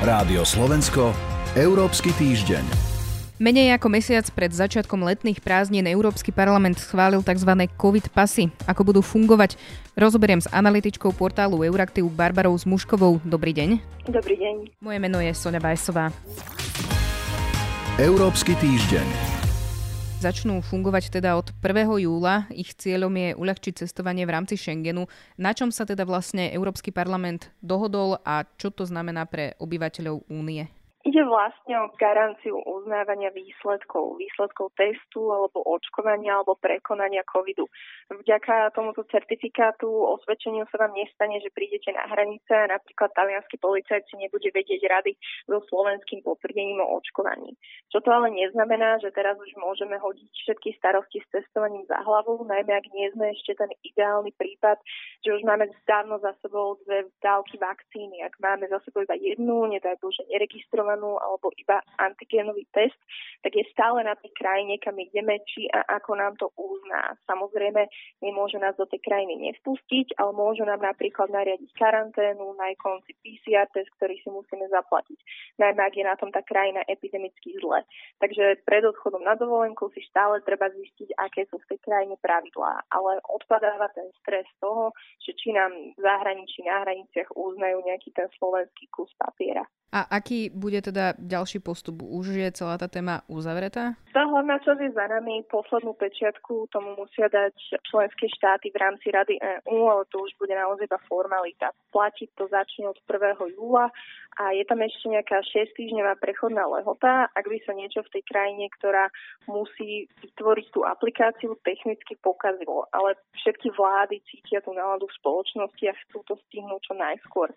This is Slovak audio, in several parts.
Rádio Slovensko, Európsky týždeň. Menej ako mesiac pred začiatkom letných prázdnin Európsky parlament schválil tzv. Covid pasy. Ako budú fungovať, rozoberiem s analytičkou portálu EURACTIV Barbarou Zmuškovou. Dobrý deň. Dobrý deň. Moje meno je Soňa Bajsová. Európsky týždeň. Začnú fungovať teda od 1. júla. Ich cieľom je uľahčiť cestovanie v rámci Schengenu. Na čom sa teda vlastne Európsky parlament dohodol a čo to znamená pre obyvateľov únie? Ide vlastne o garanciu uznávania výsledkov testu alebo očkovania alebo prekonania covidu. Vďaka tomuto certifikátu osvedčeniu sa vám nestane, že prídete na hranice a napríklad taliansky policajt si nebude vedieť rady so slovenským potvrdením o očkovaní. Čo to ale neznamená, že teraz už môžeme hodiť všetky starosti s testovaním za hlavu, najmä ak nie sme ešte ten ideálny prípad, že už máme dávno za sebou dve dávky vakcíny. Ak máme za sebou iba jednu, nedaj Bože neregistrovanú, alebo iba antigénový test, tak je stále na tej krajine, kam ideme, či a ako nám to uzná. Samozrejme, nemôže nás do tej krajiny nevpustiť, ale môže nám napríklad nariadiť karanténu, na konci PCR test, ktorý si musíme zaplatiť, najmä ak je na tom tá krajina epidemicky zle. Takže pred odchodom na dovolenku si stále treba zistiť, aké sú v tej krajine pravidlá, ale odpadáva ten stres toho, že či nám v zahraničí na hraniciach uznajú nejaký ten slovenský kus papiera. A aký bude teda ďalší postup? Už je celá tá téma uzavretá? Tá hlavná časť je za nami. Poslednú pečiatku tomu musia dať členské štáty v rámci Rady EÚ, ale to už bude naozaj iba formalita. Platiť to začne od 1. júla a je tam ešte nejaká 6-týždňová prechodná lehota. Ak by sa niečo v tej krajine, ktorá musí vytvoriť tú aplikáciu, technicky pokazilo. Ale všetky vlády cítia tú náladu v spoločnosti a chcú to stihnúť čo najskôr.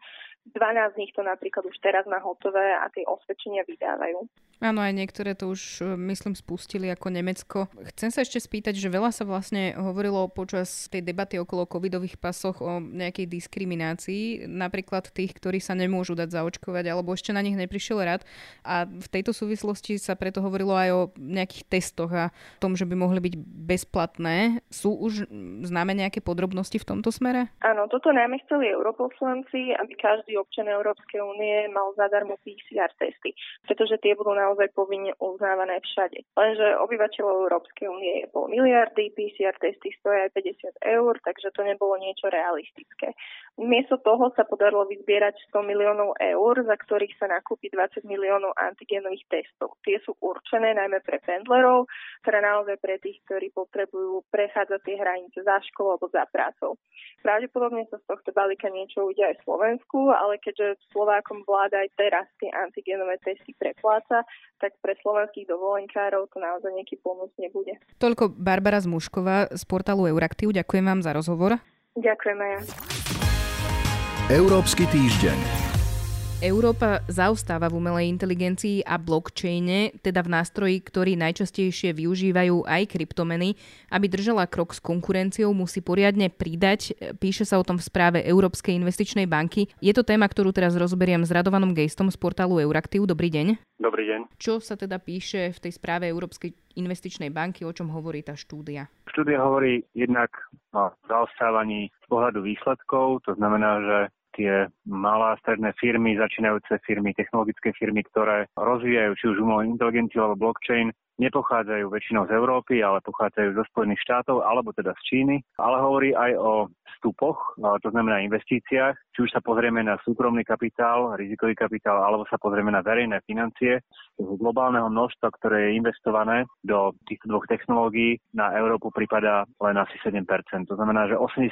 12 z nich to napríklad už teraz má hotové a tie osvedčenia vydávajú. Áno, aj niektoré to už, myslím, spustili ako Nemecko. Chcem sa ešte spýtať, že veľa sa vlastne hovorilo počas tej debaty okolo covidových pasoch o nejakej diskriminácii, napríklad tých, ktorí sa nemôžu dať zaočkovať, alebo ešte na nich neprišiel rad. A v tejto súvislosti sa preto hovorilo aj o nejakých testoch a tom, že by mohli byť bezplatné. Sú už známe nejaké podrobnosti v tomto smere? Áno, toto najmä chceli europoslanci, aby každý občan Európskej únie mal zadarmo PCR testy, pretože tie budú naozaj povinne uznávané všade. Lenže obyvateľov Európskej únie je pol miliardy, PCR testy stoja aj 50 eur, takže to nebolo niečo realistické. Miesto toho sa podarilo vyzbierať 100 miliónov eur, za ktorých sa nakúpi 20 miliónov antigénových testov. Tie sú určené najmä pre pendlerov, teda naozaj pre tých, ktorí potrebujú prechádzať tie hranice za školu alebo za prácou. Pravdepodobne sa z tohto balíka niečo ujde aj Slovensku, ale keďže Slovákom vláda aj teraz tie antigenové testy prepláca, tak pre slovenských dovolenkárov to naozaj nejaký bonus nebude. Toľko Barbora Zmušková z portálu EURACTIV. Ďakujem vám za rozhovor. Ďakujem aj ja. Európsky týždeň. Európa zaostáva v umelej inteligencii a blockchaine, teda v nástroji, ktorý najčastejšie využívajú aj kryptomeny. Aby držala krok s konkurenciou, musí poriadne pridať. Píše sa o tom v správe Európskej investičnej banky. Je to téma, ktorú teraz rozoberiem s Radovanom Geistom z portálu EURACTIV. Dobrý deň. Dobrý deň. Čo sa teda píše v tej správe Európskej investičnej banky, o čom hovorí tá štúdia? Štúdia hovorí jednak o zaostávaní z pohľadu výsledkov, to znamená, že tie malé a stredné firmy, začínajúce firmy, technologické firmy, ktoré rozvíjajú či už umelú inteligenciu alebo blockchain, nepochádzajú väčšinou z Európy, ale pochádzajú zo Spojených štátov alebo teda z Číny, ale hovorí aj o vstupoch, to znamená investíciách. Či už sa pozrieme na súkromný kapitál, rizikový kapitál, alebo sa pozrieme na verejné financie, z globálneho množstva, ktoré je investované do týchto dvoch technológií, na Európu pripadá len asi 7%. To znamená, že 80%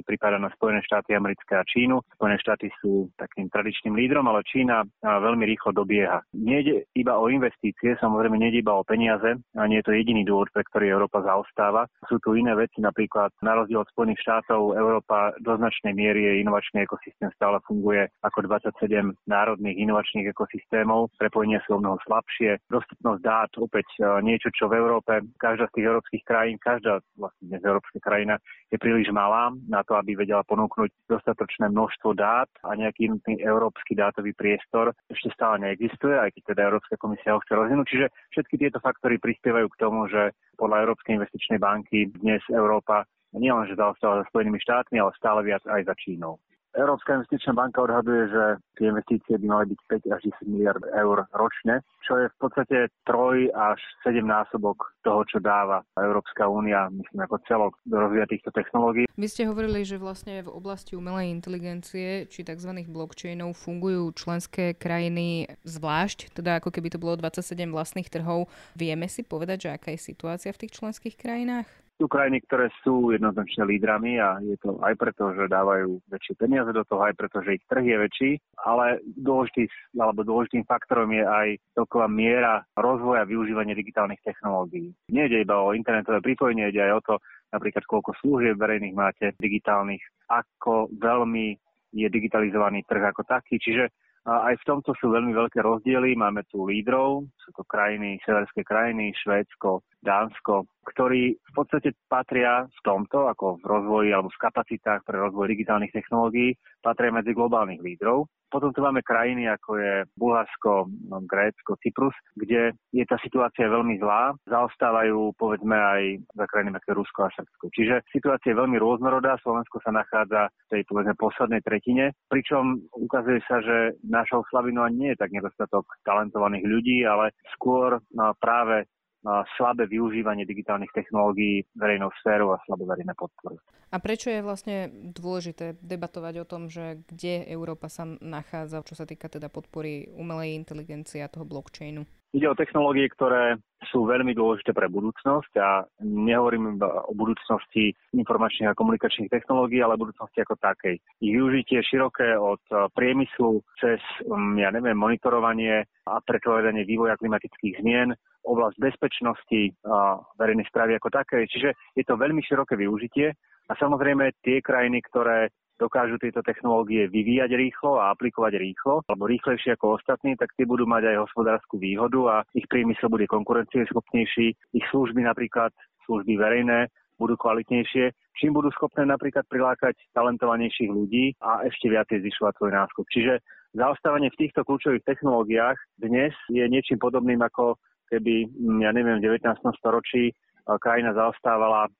pripadá na Spojené štáty americké a Čínu. Spojené štáty sú takým tradičným lídrom, ale Čína veľmi rýchlo dobieha. Nejde iba o investície, samozrejme nejde iba o peniaze, a nie je to jediný dôvod, pre ktorý Európa zaostáva. Sú tu iné veci, napríklad na rozdiel od Spojených štátov Európa do značnej miery je inovačný ekosystém, stále funguje ako 27 národných inovačných ekosystémov. Prepojenia sú mnoho slabšie. Dostupnosť dát, opäť niečo, čo v Európe, každá z tých európskych krajín, každá vlastne dnes európska krajina je príliš malá na to, aby vedela ponúknuť dostatočné množstvo dát a nejaký jednotný európsky dátový priestor ešte stále neexistuje, aj keď teda Európska komisia ho chce rozvinúť. Čiže všetky tieto faktory prispievajú k tomu, že podľa Európskej investičnej banky dnes Európa nielenže zaostáva za Spojenými štátmi, ale stále viac aj za Čínou. Európska investičná banka odhaduje, že tie investície by mali byť 5 až 10 miliard eur ročne, čo je v podstate 3 až 7 násobok toho, čo dáva Európska únia, myslím ako celok, do rozvoja týchto technológií. Vy ste hovorili, že vlastne v oblasti umelej inteligencie či tzv. Blockchainov fungujú členské krajiny zvlášť, teda ako keby to bolo 27 vlastných trhov. Vieme si povedať, že aká je situácia v tých členských krajinách? Sú krajiny, ktoré sú jednoznačne lídrami a je to aj preto, že dávajú väčšie peniaze do toho, aj preto, že ich trh je väčší, ale dôležitým faktorom je aj celková miera rozvoja a využívania digitálnych technológií. Nie ide iba o internetové pripojenie, ide aj o to, napríklad koľko služieb verejných máte digitálnych, ako veľmi je digitalizovaný trh ako taký, čiže aj v tomto sú veľmi veľké rozdiely. Máme tu lídrov, sú to krajiny, severské krajiny, Švédsko, Dánsko, ktorí v podstate patria v tomto, ako v rozvoji alebo v kapacitách pre rozvoj digitálnych technológií, patria medzi globálnych lídrov. Potom tu máme krajiny, ako je Bulharsko, Grécko, Cyprus, kde je tá situácia veľmi zlá. Zaostávajú, povedzme, aj za krajinami ako Rusko a Srbsko. Čiže situácia je veľmi rôznorodá. Slovensko sa nachádza v tej, povedzme, poslednej tretine, pričom ukazuje sa, že našou slabinou nie je tak nedostatok talentovaných ľudí, ale skôr práve slabé využívanie digitálnych technológií verejnou sférou a slabé verejné podpory. A prečo je vlastne dôležité debatovať o tom, že kde Európa sa nachádza, čo sa týka teda podpory umelej inteligencie a toho blockchainu? Ide o technológie, ktoré sú veľmi dôležité pre budúcnosť a nehovorím iba o budúcnosti informačných a komunikačných technológií, ale budúcnosti ako takej. Ich využitie je široké od priemyslu cez, monitorovanie a predpovedanie vývoja klimatických zmien, oblasť bezpečnosti a verejnej správy ako také. Čiže je to veľmi široké využitie a samozrejme tie krajiny, ktoré dokážu tieto technológie vyvíjať rýchlo a aplikovať rýchlo, alebo rýchlejšie ako ostatní, tak tie budú mať aj hospodárskú výhodu a ich priemysel bude konkurencieschopnejší, ich služby napríklad, služby verejné, budú kvalitnejšie, čím budú schopné napríklad prilákať talentovanejších ľudí a ešte viacej zvyšovať svoj náskok. Čiže zaostávanie v týchto kľúčových technológiách dnes je niečím podobným ako keby, v 19. storočí krajina zaostávala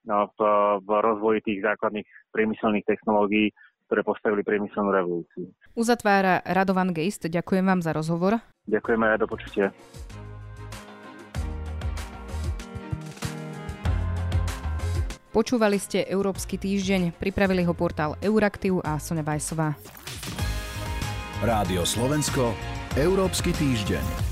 v rozvoji tých základných priemyselných technológií, ktoré postavili priemyselnú revolúciu. Uzatvára Radovan Geist. Ďakujem vám za rozhovor. Ďakujem aj do počutia. Počúvali ste Európsky týždeň. Pripravili ho portál EURACTIV a Soňa Bajsová. Rádio Slovensko, Európsky týždeň.